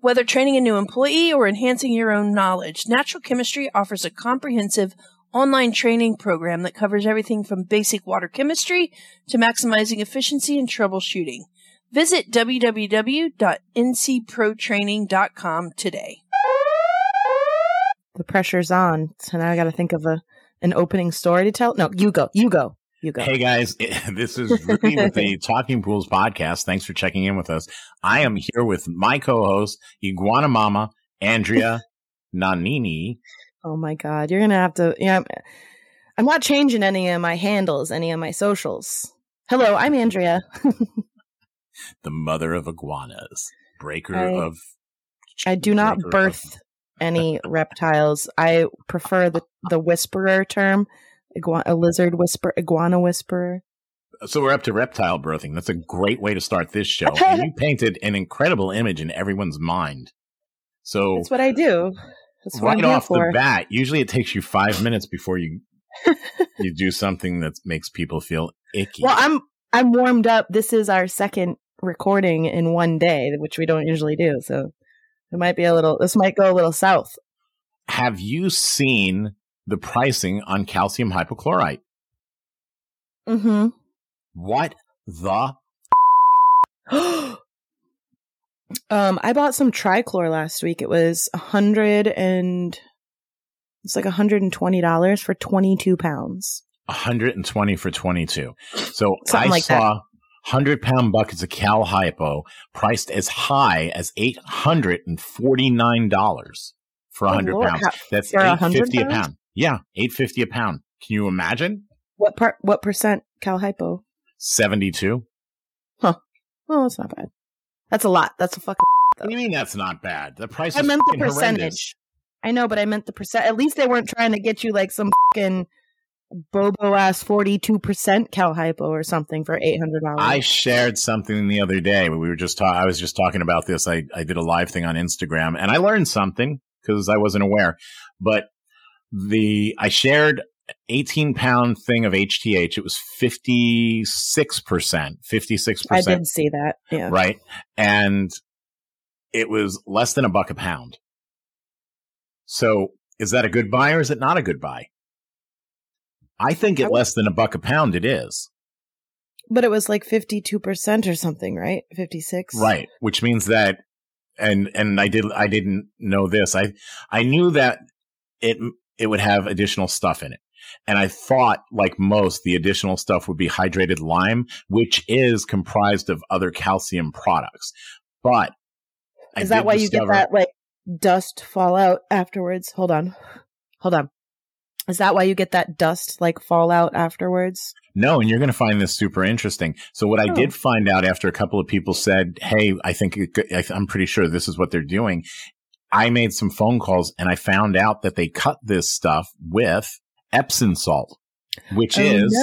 Whether training a new employee or enhancing your own knowledge, Natural Chemistry offers a comprehensive online training program that covers everything from basic water chemistry to maximizing efficiency and troubleshooting. Visit www.ncprotraining.com today. The pressure's on, so now I got to think of an opening story to tell. No, you go. Hey guys, this is Rudy with the Talking Pools Podcast. Thanks for checking in with us. I am here with my co-host, Iguana Mama, Andrea Nanini. Oh my God, you're going to have to, I'm not changing any of my handles, any of my socials. Hello, I'm Andrea. The mother of iguanas, I do not birth any reptiles. I prefer the whisperer term. A lizard whisperer, iguana whisperer. So we're up to reptile birthing. That's a great way to start this show. And you painted an incredible image in everyone's mind. So that's what I do. That's what right I'm off the bat. Usually it takes you 5 minutes before you do something that makes people feel icky. Well, I'm warmed up. This is our second recording in one day, which we don't usually do. So it might be this might go a little south. Have you seen the pricing on calcium hypochlorite? Mm-hmm. What the? I bought some trichlor last week. It was $120 for 22 pounds. 120 for 22. So I saw 100-pound buckets of Cal Hypo priced as high as $849 for 100 pounds. That's $8.50 a pound. Yeah, $8.50 a pound. Can you imagine? What percent Cal Hypo? 72. Huh. Well, that's not bad. That's a lot. That's a fucking. What do you mean that's not bad? The price. I meant the percentage. Horrendous. I know, but I meant the percent. At least they weren't trying to get you like some fucking bobo ass 42% Cal Hypo or something for $800. I shared something the other day. We were just I was just talking about this. I did a live thing on Instagram and I learned something because I wasn't aware, but. I shared 18-pound thing of HTH. It was 56%. I did see that. Yeah. Right. And it was less than $1 a pound. So is that a good buy or is it not a good buy? I think at less than $1 a pound it is. But it was like 52% or something, right? 56. Right. Which means that, and I didn't know this. I knew that it would have additional stuff in it. And I thought, like most, the additional stuff would be hydrated lime, which is comprised of other calcium products. But is that why you get that like dust fallout afterwards? Hold on. Is that why you get that dust like fallout afterwards? No, and you're going to find this super interesting. So what I did find out after a couple of people said, hey, I'm pretty sure this is what they're doing. I made some phone calls and I found out that they cut this stuff with Epsom salt, which is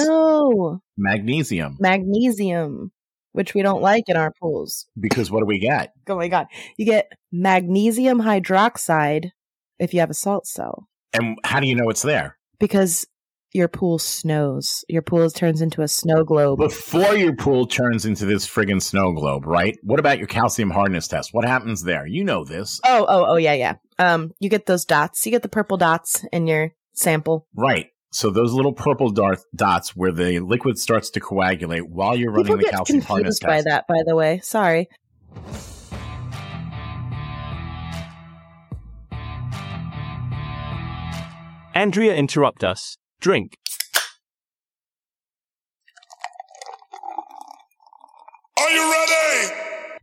magnesium. Magnesium, which we don't like in our pools. Because what do we get? Oh my God. You get magnesium hydroxide if you have a salt cell. And how do you know it's there? Because your pool snows. Your pool turns into a snow globe. Before your pool turns into this friggin' snow globe, right? What about your calcium hardness test? What happens there? You know this. Oh, yeah. You get those dots. You get the purple dots in your sample. Right. So those little purple dots where the liquid starts to coagulate while you're running the calcium hardness test. People get confused by that, by the way. Sorry. Andrea, interrupt us. Drink. Are you ready?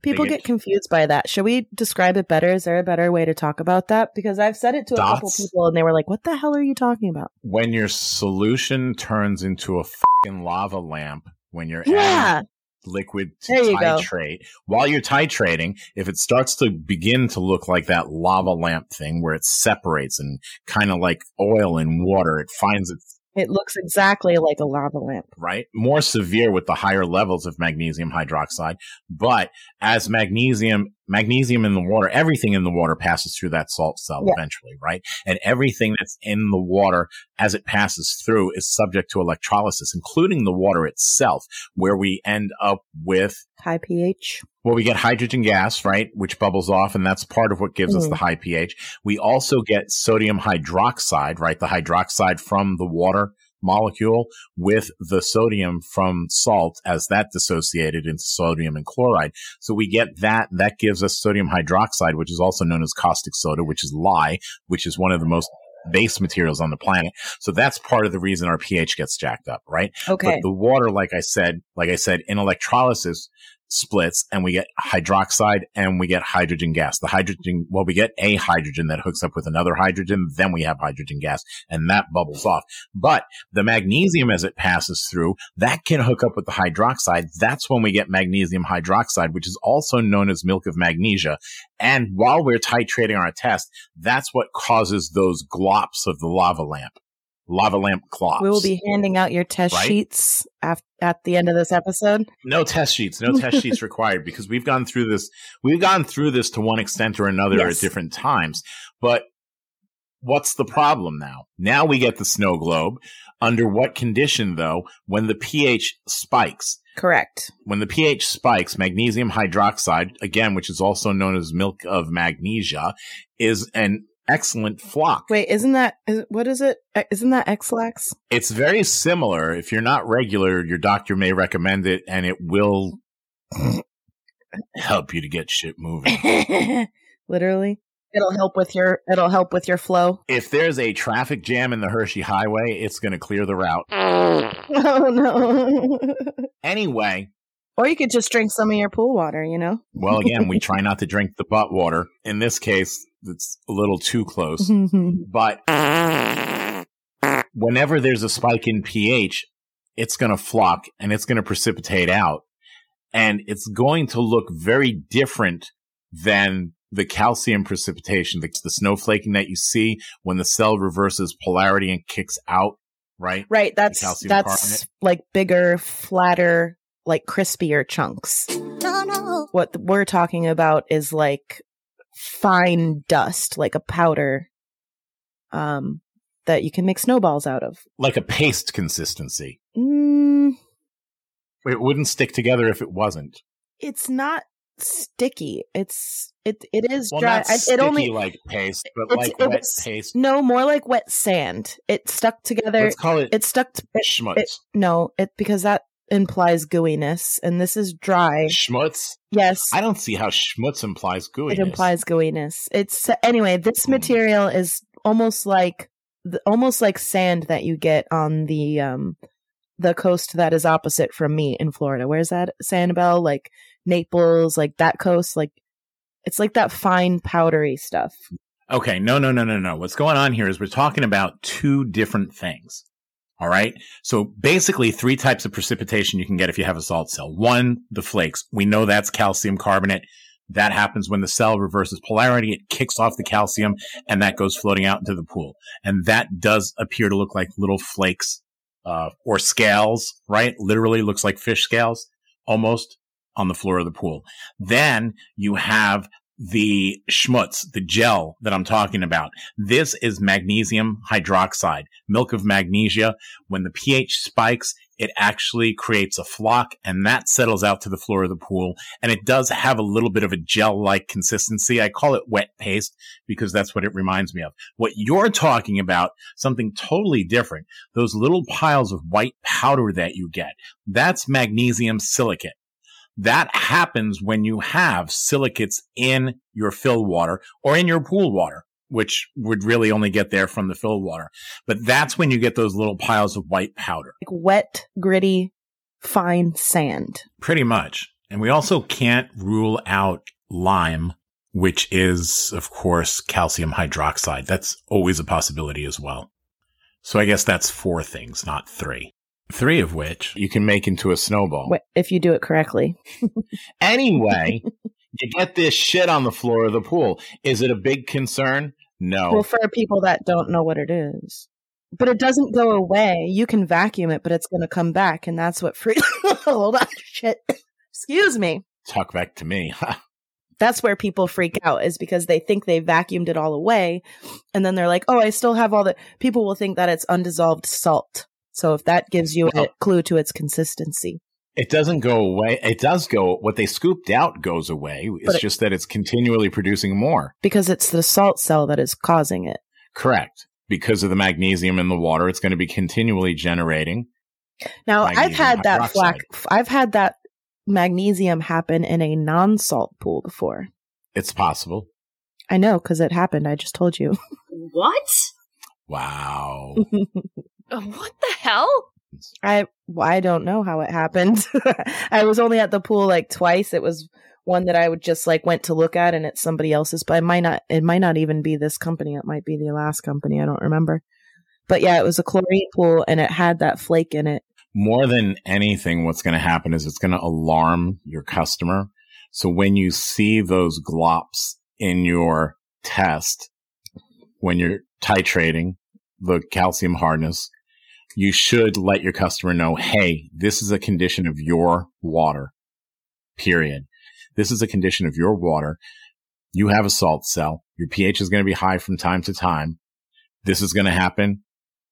People get confused by that. Should we describe it better? Is there a better way to talk about that? Because I've said it to a couple people and they were like, what the hell are you talking about? When your solution turns into a fucking lava lamp, when you're adding liquid to titrate, while you're titrating, if it starts to begin to look like that lava lamp thing where it separates and kind of like oil and water, it finds its... It looks exactly like a lava lamp. Right? More severe with the higher levels of magnesium hydroxide. But as magnesium in the water, everything in the water passes through that salt cell eventually, right? And everything that's in the water as it passes through is subject to electrolysis, including the water itself, where we end up with high pH. Well, we get hydrogen gas, right, which bubbles off, and that's part of what gives us the high pH. We also get sodium hydroxide, right, the hydroxide from the water molecule with the sodium from salt as that dissociated into sodium and chloride. So we get that. That gives us sodium hydroxide, which is also known as caustic soda, which is lye, which is one of the most base materials on the planet. So that's part of the reason our pH gets jacked up, right? Okay. But the water, like I said, in electrolysis splits, and we get hydroxide and we get hydrogen gas. The hydrogen, well, we get a hydrogen that hooks up with another hydrogen, then we have hydrogen gas, and that bubbles off. But the magnesium, as it passes through, that can hook up with the hydroxide. That's when we get magnesium hydroxide, which is also known as milk of magnesia. And while we're titrating our test, that's what causes those glops of the lava lamp clots. We will be handing out your test sheets at the end of this episode. No test sheets required, because we've gone through this to one extent or another at different times. But what's the problem now? Now we get the snow globe. Under what condition, though? When the pH spikes. Correct. When the pH spikes, magnesium hydroxide, again, which is also known as milk of magnesia, is an excellent flock. Wait, isn't that Ex-Lax? It's very similar. If you're not regular, your doctor may recommend it, and it will help you to get shit moving. Literally. It'll help with your flow. If there's a traffic jam in the Hershey Highway, it's going to clear the route. Oh, no. Anyway. Or you could just drink some of your pool water, you know? Well, again, we try not to drink the butt water. In this case, it's a little too close. But whenever there's a spike in pH, it's going to flock and it's going to precipitate out. And it's going to look very different than the calcium precipitation, the snowflaking that you see when the cell reverses polarity and kicks out, right? Right. That's like bigger, flatter, like crispier chunks. No. What we're talking about is like fine dust, like a powder that you can make snowballs out of. Like a paste consistency. It wouldn't stick together if it wasn't. It's not sticky. It is dry. Not sticky, it only like paste, but like wet paste. No, more like wet sand. It stuck together. Let's call it. It stuck to schmutz. Because that implies gooiness, and this is dry. Schmutz? Yes. I don't see how schmutz implies gooiness. It implies gooiness. It's anyway. This material is almost like sand that you get on the coast that is opposite from me in Florida. Where's that? Sanibel, like Naples, like that coast, like it's like that fine powdery stuff. Okay, no. What's going on here is we're talking about two different things. All right. So basically three types of precipitation you can get if you have a salt cell. One, the flakes. We know that's calcium carbonate. That happens when the cell reverses polarity. It kicks off the calcium and that goes floating out into the pool. And that does appear to look like little flakes or scales, right? Literally looks like fish scales almost on the floor of the pool. Then you have the schmutz, the gel that I'm talking about. This is magnesium hydroxide, milk of magnesia. When the pH spikes, it actually creates a flock, and that settles out to the floor of the pool. And it does have a little bit of a gel-like consistency. I call it wet paste because that's what it reminds me of. What you're talking about, something totally different, those little piles of white powder that you get, that's magnesium silicate. That happens when you have silicates in your fill water or in your pool water, which would really only get there from the fill water. But that's when you get those little piles of white powder. Like wet, gritty, fine sand. Pretty much. And we also can't rule out lime, which is, of course, calcium hydroxide. That's always a possibility as well. So I guess that's four things, not three. Three of which you can make into a snowball. If you do it correctly. Anyway, you get this shit on the floor of the pool. Is it a big concern? No. Well, for people that don't know what it is. But it doesn't go away. You can vacuum it, but it's going to come back. And that's what Hold on. Shit. Excuse me. Talk back to me. That's where people freak out, is because they think they vacuumed it all away. And then they're like, oh, I still have all the... People will think that it's undissolved salt. So if that gives you a clue to its consistency. It doesn't go away. It does go. What they scooped out goes away. It's just that it's continually producing more. Because it's the salt cell that is causing it. Correct. Because of the magnesium in the water, it's going to be continually generating. Now, I've had that magnesium happen in a non-salt pool before. It's possible. I know, because it happened. I just told you. What? Wow. What the hell? I don't know how it happened. I was only at the pool like twice. It was one that I would just like went to look at, and it's somebody else's, but it might not even be this company. It might be the last company. I don't remember. But yeah, it was a chlorine pool and it had that flake in it. More than anything, what's going to happen is it's going to alarm your customer. So when you see those glops in your test, when you're titrating the calcium hardness, you should let your customer know, hey, this is a condition of your water, period. This is a condition of your water. You have a salt cell. Your pH is going to be high from time to time. This is going to happen.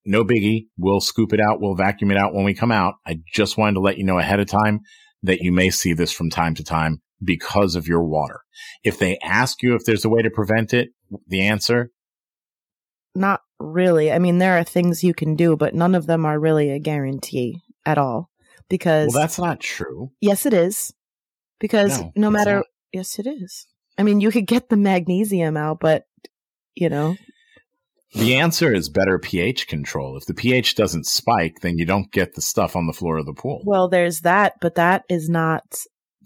No biggie. We'll scoop it out. We'll vacuum it out when we come out. I just wanted to let you know ahead of time that you may see this from time to time because of your water. If they ask you if there's a way to prevent it, the answer? Not really. I mean, there are things you can do, but none of them are really a guarantee at all. Because that's not true. Yes, it is. Because no matter, not. Yes, it is. I mean, you could get the magnesium out, but, you know. The answer is better pH control. If the pH doesn't spike, then you don't get the stuff on the floor of the pool. Well, there's that, but that is not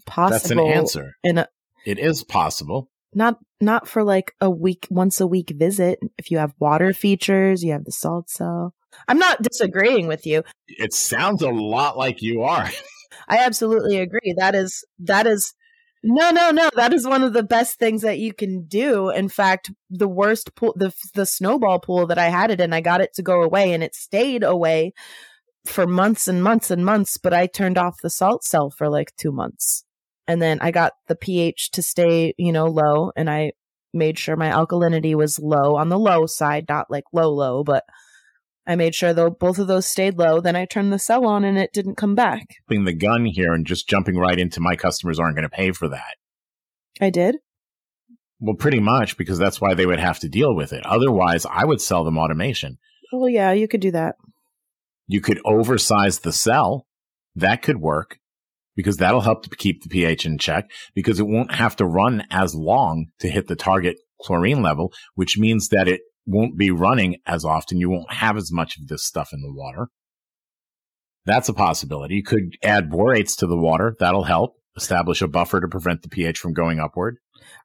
possible. That's an answer. It is possible. Not for like once a week visit. If you have water features, you have the salt cell. I'm not disagreeing with you. It sounds a lot like you are. I absolutely agree. That is one of the best things that you can do. In fact, the worst pool, the snowball pool that I had it in, I got it to go away and it stayed away for months and months and months, but I turned off the salt cell for like 2 months. And then I got the pH to stay, low, and I made sure my alkalinity was low, on the low side, not like low, but I made sure though both of those stayed low. Then I turned the cell on and it didn't come back. Putting the gun here and just jumping right into my customers aren't going to pay for that. I did? Well, pretty much, because that's why they would have to deal with it. Otherwise, I would sell them automation. Well, yeah, you could do that. You could oversize the cell. That could work. Because that'll help to keep the pH in check, because it won't have to run as long to hit the target chlorine level, which means that it won't be running as often. You won't have as much of this stuff in the water. That's a possibility. You could add borates to the water. That'll help establish a buffer to prevent the pH from going upward.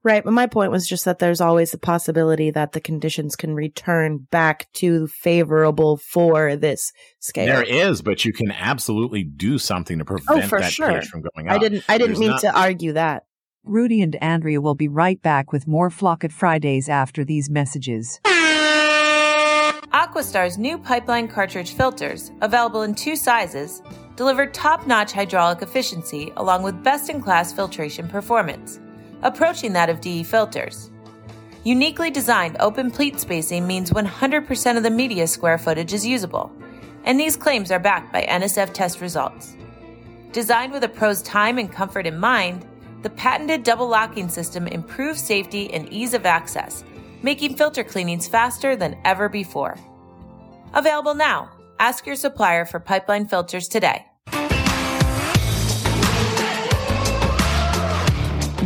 Right. But my point was just that there's always the possibility that the conditions can return back to favorable for this scale. There is, but you can absolutely do something to prevent pH from going up. I didn't mean to argue that. Rudy and Andrea will be right back with more Flocket Fridays after these messages. Aquastar's new pipeline cartridge filters, available in 2 sizes, deliver top-notch hydraulic efficiency along with best-in-class filtration performance, approaching that of DE filters. Uniquely designed open pleat spacing means 100% of the media square footage is usable, and these claims are backed by NSF test results. Designed with a pro's time and comfort in mind, the patented double locking system improves safety and ease of access, making filter cleanings faster than ever before. Available now. Ask your supplier for pipeline filters today.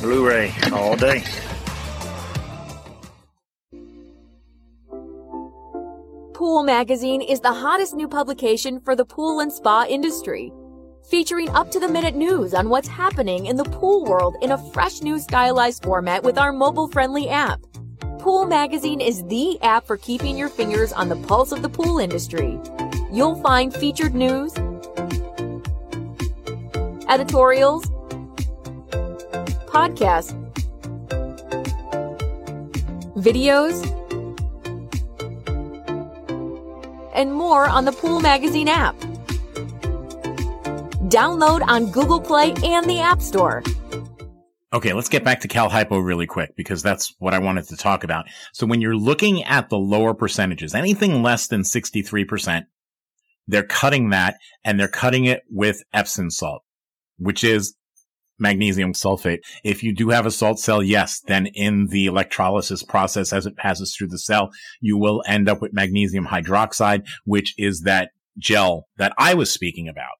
Blu-ray all day. Pool Magazine is the hottest new publication for the pool and spa industry, featuring up-to-the-minute news on what's happening in the pool world in a fresh new stylized format with our mobile-friendly app. Pool Magazine is the app for keeping your fingers on the pulse of the pool industry. You'll find featured news, editorials, podcasts, videos, and more on the Pool Magazine app. Download on Google Play and the App Store. Okay, let's get back to Cal Hypo really quick because that's what I wanted to talk about. So when you're looking at the lower percentages, anything less than 63%, they're cutting that, and they're cutting it with Epsom salt, which is magnesium sulfate. If you do have a salt cell, yes, then in the electrolysis process as it passes through the cell, you will end up with magnesium hydroxide, which is that gel that I was speaking about.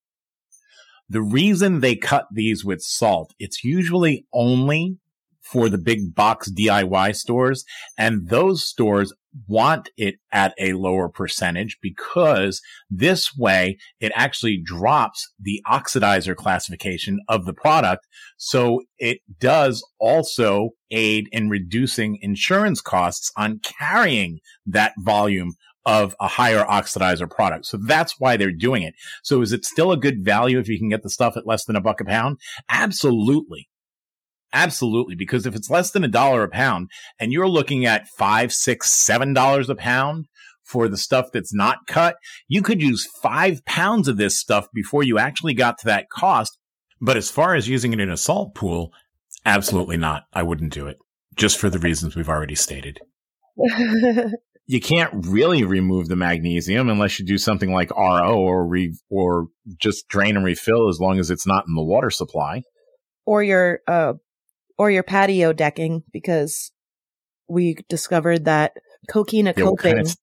The reason they cut these with salt, it's usually only for the big box DIY stores, and those stores want it at a lower percentage because this way it actually drops the oxidizer classification of the product. So it does also aid in reducing insurance costs on carrying that volume of a higher oxidizer product. So that's why they're doing it. So is it still a good value if you can get the stuff at less than $1 a pound? Absolutely. Absolutely, because if it's less than $1 a pound and you're looking at $5, $6, $7 a pound for the stuff that's not cut, you could use 5 pounds of this stuff before you actually got to that cost. But as far as using it in a salt pool, absolutely not. I wouldn't do it, just for the reasons we've already stated. You can't really remove the magnesium unless you do something like RO or just drain and refill, as long as it's not in the water supply. Or your patio decking, because we discovered that coquina coping. Kind of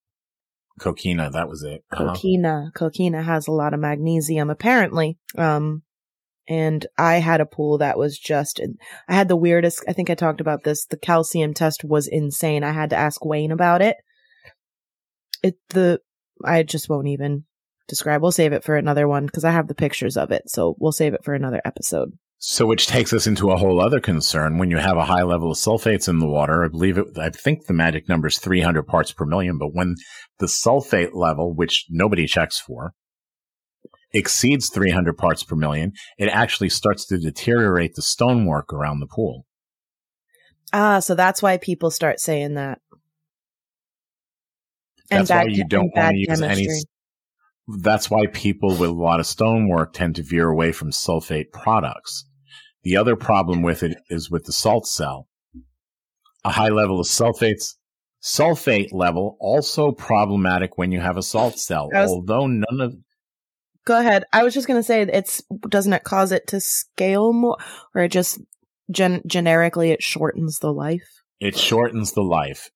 coquina, that was it. Coquina has a lot of magnesium, apparently. And I had a pool that was just, I had the weirdest, I think I talked about this, the calcium test was insane. I had to ask Wayne about it. I just won't even describe. We'll save it for another one because I have the pictures of it. So we'll save it for another episode. So which takes us into a whole other concern. When you have a high level of sulfates in the water, I think the magic number is 300 parts per million. But when the sulfate level, which nobody checks for, exceeds 300 parts per million, it actually starts to deteriorate the stonework around the pool. Ah, so that's why people start saying that. That's why you don't want to use any. That's why people with a lot of stonework tend to veer away from sulfate products. The other problem with it is with the salt cell. A high level of sulfates, sulfate level, also problematic when you have a salt cell, although none of... Go ahead. I was just going to say, doesn't it cause it to scale more? Or it just generically, it shortens the life? It shortens the life.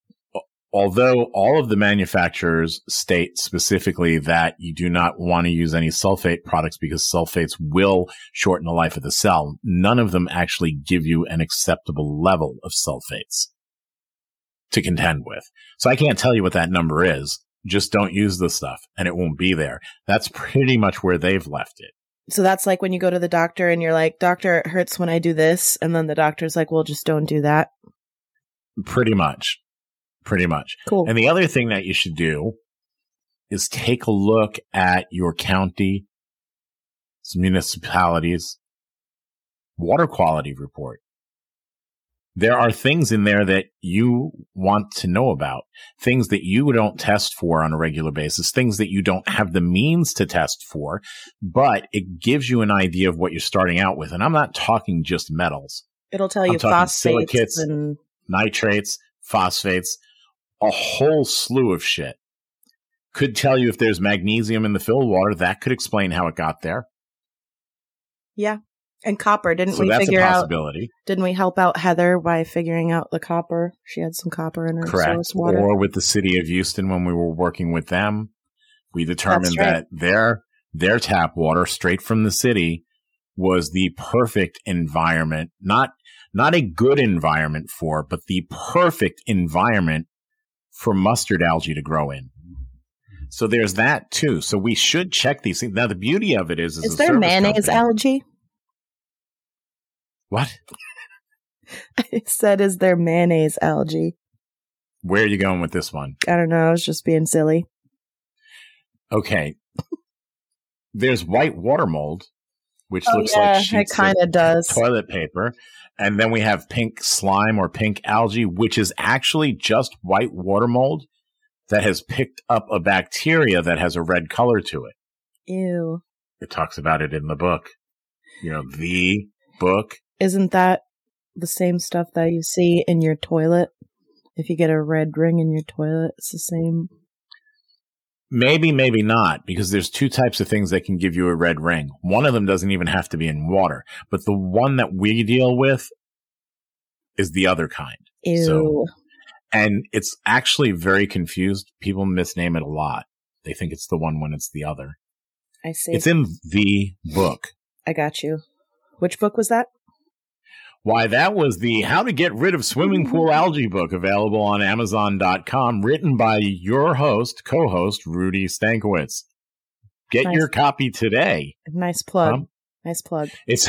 Although all of the manufacturers state specifically that you do not want to use any sulfate products because sulfates will shorten the life of the cell, none of them actually give you an acceptable level of sulfates to contend with. So I can't tell you what that number is. Just don't use the stuff and it won't be there. That's pretty much where they've left it. So that's like when you go to the doctor and you're like, doctor, it hurts when I do this. And then the doctor's like, well, just don't do that. Pretty much. Cool. And the other thing that you should do is take a look at your county, municipalities, water quality report. There are things in there that you want to know about, things that you don't test for on a regular basis, things that you don't have the means to test for, but it gives you an idea of what you're starting out with. And I'm not talking just metals. It'll tell you phosphates, silicates, and nitrates, phosphates, a whole slew of shit. could tell you if there's magnesium in the filled water. That could explain how it got there. Yeah. And copper, didn't we help out Heather by figuring out the copper? She had some copper in her source water. Or with the city of Houston when we were working with them, we determined that their tap water straight from the city was the perfect environment, not a good environment for, but the perfect environment for mustard algae to grow in. So there's that too. So we should check these things. Now the beauty of it is there mayonnaise algae? What? I said, is there mayonnaise algae? Where are you going with this one? I don't know. I was just being silly. Okay. There's white water mold, which looks like sheets it kind of does. Toilet paper. And then we have pink slime or pink algae, which is actually just white water mold that has picked up a bacteria that has a red color to it. Ew. It talks about it in the book. You know, the book. Isn't that the same stuff that you see in your toilet? If you get a red ring in your toilet, it's the same. Maybe, maybe not, because there's two types of things that can give you a red ring. One of them doesn't even have to be in water, but the one that we deal with is the other kind. Ew. So, and it's actually very confused. People misname it a lot. They think it's the one when it's the other. I see. It's in the book. I got you. Which book was that? Why, that was the How to Get Rid of Swimming Pool Algae book, available on Amazon.com, written by your host, co-host, Rudy Stankwitz. Get your copy today. Nice plug. Nice plug. It's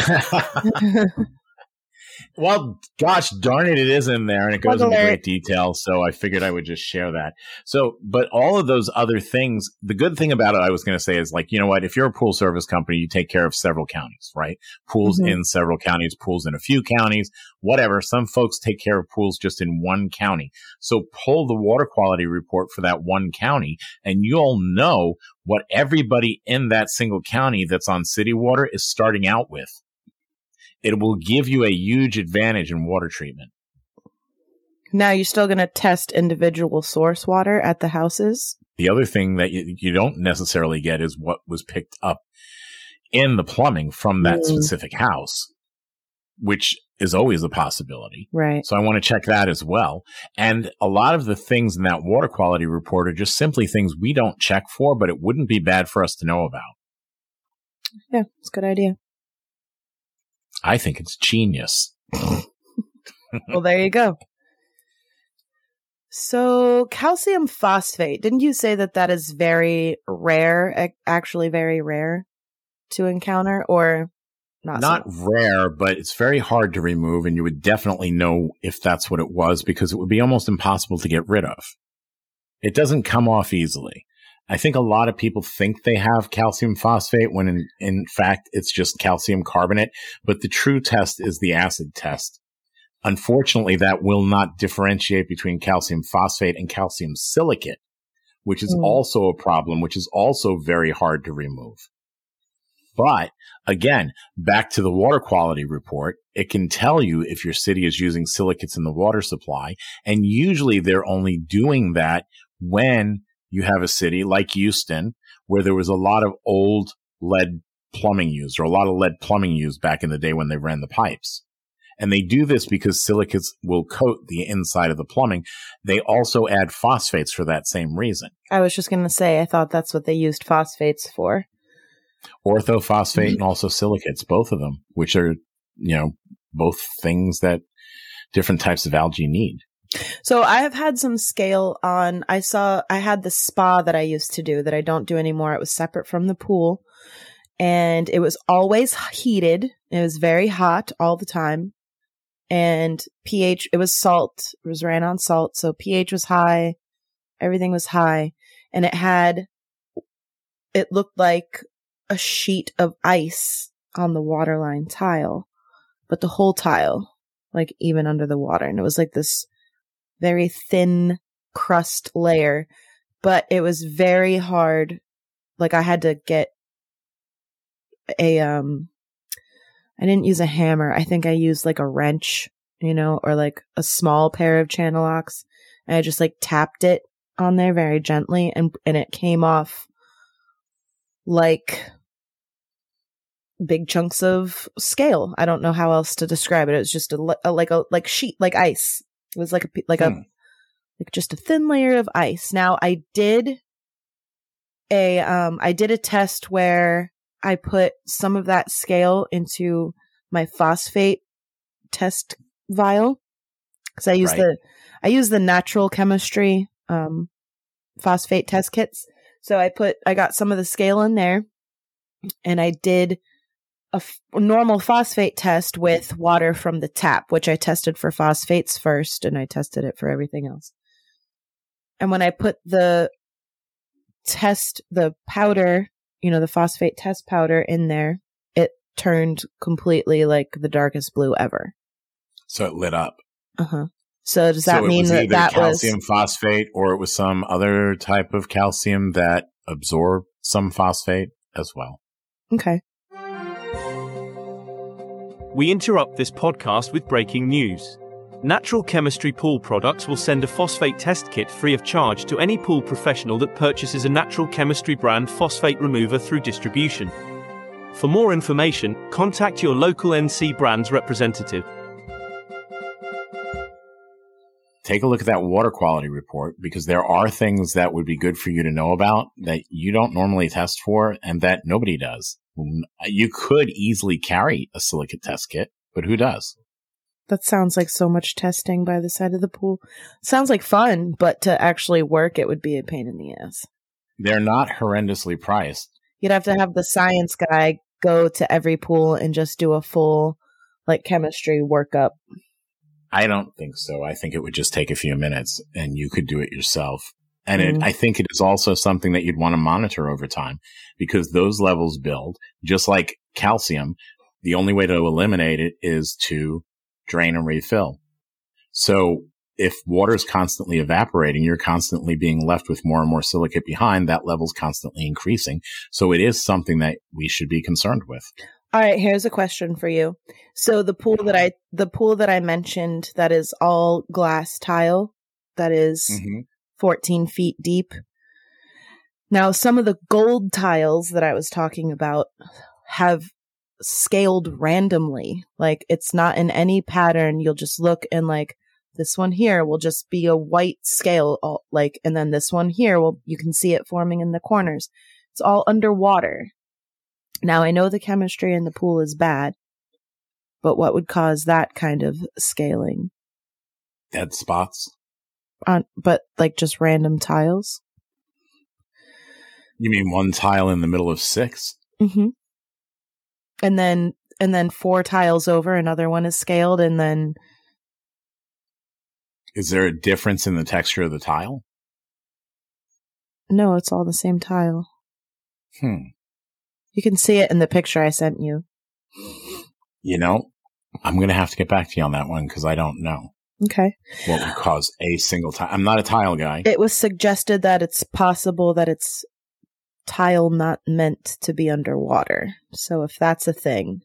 well, gosh darn it, it is in there, and it goes into great detail, so I figured I would just share that. So, but all of those other things, the good thing about it, I was going to say, is like, you know what, if you're a pool service company, you take care of several counties, right? Pools in several counties, pools in a few counties, whatever. Some folks take care of pools just in one county. So pull the water quality report for that one county, and you'll know what everybody in that single county that's on city water is starting out with. It will give you a huge advantage in water treatment. Now, you're still going to test individual source water at the houses? The other thing that you don't necessarily get is what was picked up in the plumbing from that specific house, which is always a possibility. Right. So I want to check that as well. And a lot of the things in that water quality report are just simply things we don't check for, but it wouldn't be bad for us to know about. Yeah, it's a good idea. I think it's genius. Well, there you go. So calcium phosphate, didn't you say that is very rare, actually very rare to encounter, or not? Not so rare, but it's very hard to remove. And you would definitely know if that's what it was, because it would be almost impossible to get rid of. It doesn't come off easily. I think a lot of people think they have calcium phosphate when in fact it's just calcium carbonate, but the true test is the acid test. Unfortunately, that will not differentiate between calcium phosphate and calcium silicate, which is also a problem, which is also very hard to remove. But again, back to the water quality report, it can tell you if your city is using silicates in the water supply, and usually they're only doing that when you have a city like Houston where there was a lot of old lead plumbing used, or a lot of lead plumbing used back in the day when they ran the pipes. And they do this because silicates will coat the inside of the plumbing. They also add phosphates for that same reason. I was just going to say, I thought that's what they used phosphates for. Orthophosphate and also silicates, both of them, which are, you know, both things that different types of algae need. So I have had some scale on, I had the spa that I used to do that I don't do anymore. It was separate from the pool, and it was always heated. It was very hot all the time, and pH, it was salt. It was ran on salt. So pH was high. Everything was high, and it looked like a sheet of ice on the waterline tile, but the whole tile, like even under the water. And it was like this very thin crust layer, but it was very hard. Like I had to get I didn't use a hammer. I think I used like a wrench, you know, or like a small pair of channel locks. And I just like tapped it on there very gently, and it came off like big chunks of scale. I don't know how else to describe it. It was just a sheet, like ice. It was just a thin layer of ice. Now I did a test where I put some of that scale into my phosphate test vial, because I use the Natural Chemistry phosphate test kits. So I got some of the scale in there, and I did a normal phosphate test with water from the tap, which I tested for phosphates first, and I tested it for everything else. And when I put the powder, the phosphate test powder in there, it turned completely like the darkest blue ever. So it lit up. Uh-huh. So does that mean that calcium phosphate, or it was some other type of calcium that absorbed some phosphate as well? Okay. We interrupt this podcast with breaking news. Natural Chemistry Pool Products will send a phosphate test kit free of charge to any pool professional that purchases a Natural Chemistry brand phosphate remover through distribution. For more information, contact your local NC Brands representative. Take a look at that water quality report, because there are things that would be good for you to know about that you don't normally test for and that nobody does. You could easily carry a silicate test kit, but who does? That sounds like so much testing by the side of the pool. Sounds like fun, but to actually work, it would be a pain in the ass. They're not horrendously priced. You'd have to have the science guy go to every pool and just do a full, chemistry workup. I don't think so. I think it would just take a few minutes, and you could do it yourself. And I think it is also something that you'd want to monitor over time, because those levels build, just like calcium. The only way to eliminate it is to drain and refill. So if water is constantly evaporating, you're constantly being left with more and more silicate behind. That level's constantly increasing. So it is something that we should be concerned with. All right, here's a question for you. So the pool that I mentioned that is all glass tile, that is 14 feet deep. Now, some of the gold tiles that I was talking about have scaled randomly. It's not in any pattern. You'll just look and this one here will just be a white scale, and then this one here you can see it forming in the corners. It's all underwater. Now, I know the chemistry in the pool is bad, but what would cause that kind of scaling? Dead spots. But just random tiles? You mean one tile in the middle of six? Mm-hmm. And then four tiles over, another one is scaled, and then... Is there a difference in the texture of the tile? No, it's all the same tile. You can see it in the picture I sent you. I'm going to have to get back to you on that one, because I don't know. Okay. What would cause a single tile? I'm not a tile guy. It was suggested that it's possible that it's tile not meant to be underwater. So if that's a thing,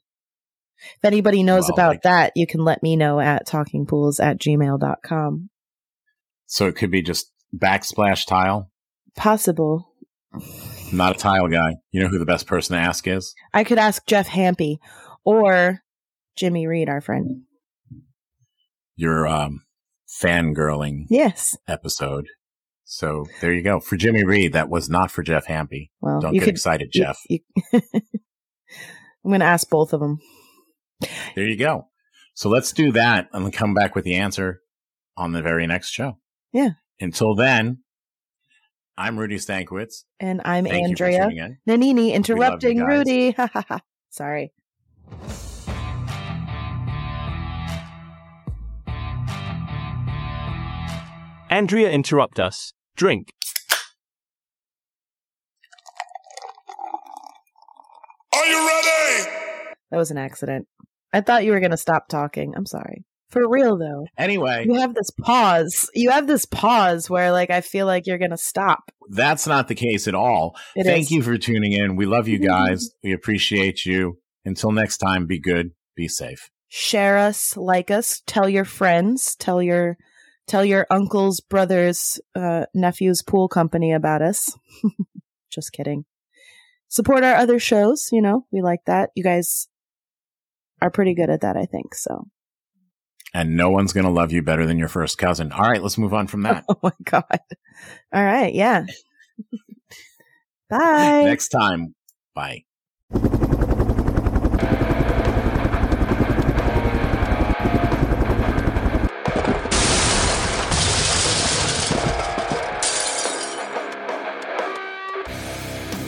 if anybody knows that, you can let me know at talkingpools@gmail.com. So it could be just backsplash tile? Possible. Not a tile guy. You know who the best person to ask is? I could ask Jeff Hampy or Jimmy Reed, our friend. Your fangirling episode. So there you go. For Jimmy Reed, that was not for Jeff Hampy. Well, don't get excited, Jeff. I'm going to ask both of them. There you go. So let's do that and we'll come back with the answer on the very next show. Yeah. Until then... I'm Rudy Stankwitz. And I'm Andrea Nanini, interrupting Rudy. Sorry. Andrea, interrupt us. Drink. Are you ready? That was an accident. I thought you were going to stop talking. I'm sorry. For real, though. Anyway. You have this pause. Where, I feel like you're going to stop. That's not the case at all. Thank you for tuning in. We love you guys. We appreciate you. Until next time, be good. Be safe. Share us. Like us. Tell your friends. Tell your Tell your uncles, brothers, nephews, pool company about us. Just kidding. Support our other shows. You know, we like that. You guys are pretty good at that, I think. So. And no one's going to love you better than your first cousin. All right, let's move on from that. Oh, my God. All right. Yeah. Bye. Next time. Bye.